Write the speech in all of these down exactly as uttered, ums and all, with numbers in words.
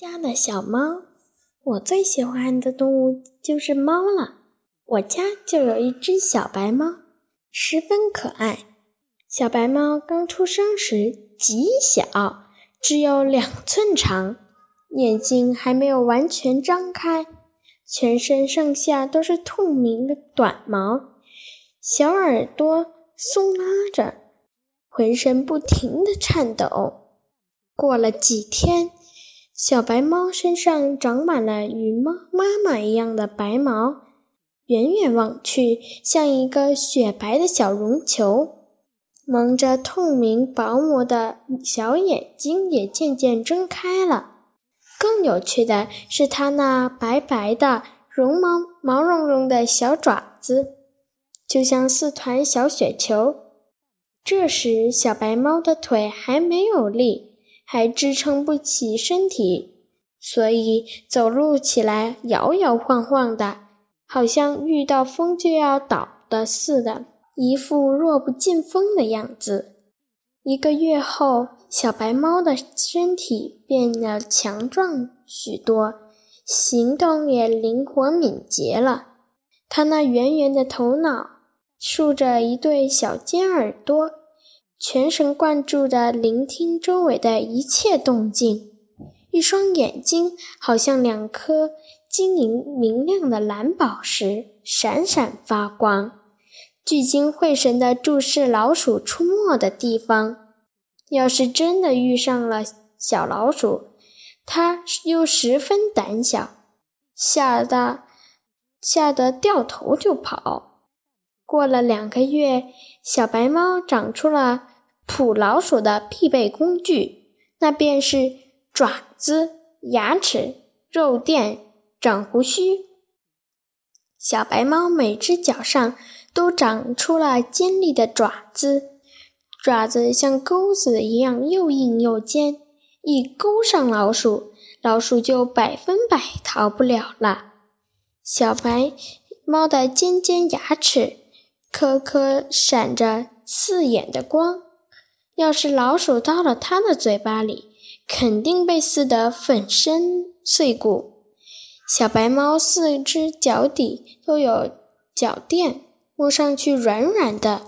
家的小猫。我最喜欢的动物就是猫了，我家就有一只小白猫，十分可爱。小白猫刚出生时极小，只有两寸长，眼睛还没有完全张开，全身上下都是透明的短毛，小耳朵松拉着，浑身不停地颤抖。过了几天，小白猫身上长满了与猫妈妈一样的白毛，远远望去像一个雪白的小绒球，蒙着透明薄膜的小眼睛也渐渐睁开了。更有趣的是它那白白的绒毛毛茸茸的小爪子，就像四团小雪球。这时小白猫的腿还没有力，还支撑不起身体，所以走路起来摇摇晃晃的，好像遇到风就要倒的似的，一副弱不禁风的样子。一个月后，小白猫的身体变得强壮许多，行动也灵活敏捷了。它那圆圆的头脑，竖着一对小尖耳朵，全神贯注地聆听周围的一切动静。一双眼睛好像两颗晶莹明亮的蓝宝石，闪闪发光，聚精会神地注视老鼠出没的地方。要是真的遇上了小老鼠，它又十分胆小，吓得吓得掉头就跑。过了两个月，小白猫长出了捕老鼠的必备工具，那便是爪子、牙齿、肉垫、长胡须。小白猫每只脚上都长出了尖利的爪子，爪子像钩子一样又硬又尖，一勾上老鼠，老鼠就百分百逃不了了。小白猫的尖尖牙齿颗颗闪着刺眼的光，要是老鼠到了它的嘴巴里，肯定被撕得粉身碎骨。小白猫四只脚底都有脚垫，摸上去软软的，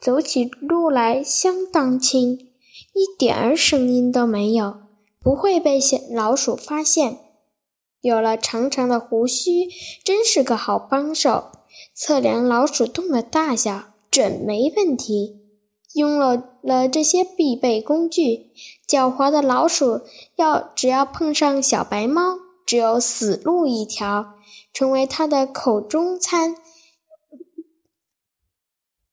走起路来相当轻，一点儿声音都没有，不会被老鼠发现。有了长长的胡须，真是个好帮手，测量老鼠洞的大小准没问题。拥有了这些必备工具，狡猾的老鼠要只要碰上小白猫，只有死路一条，成为它的口中餐，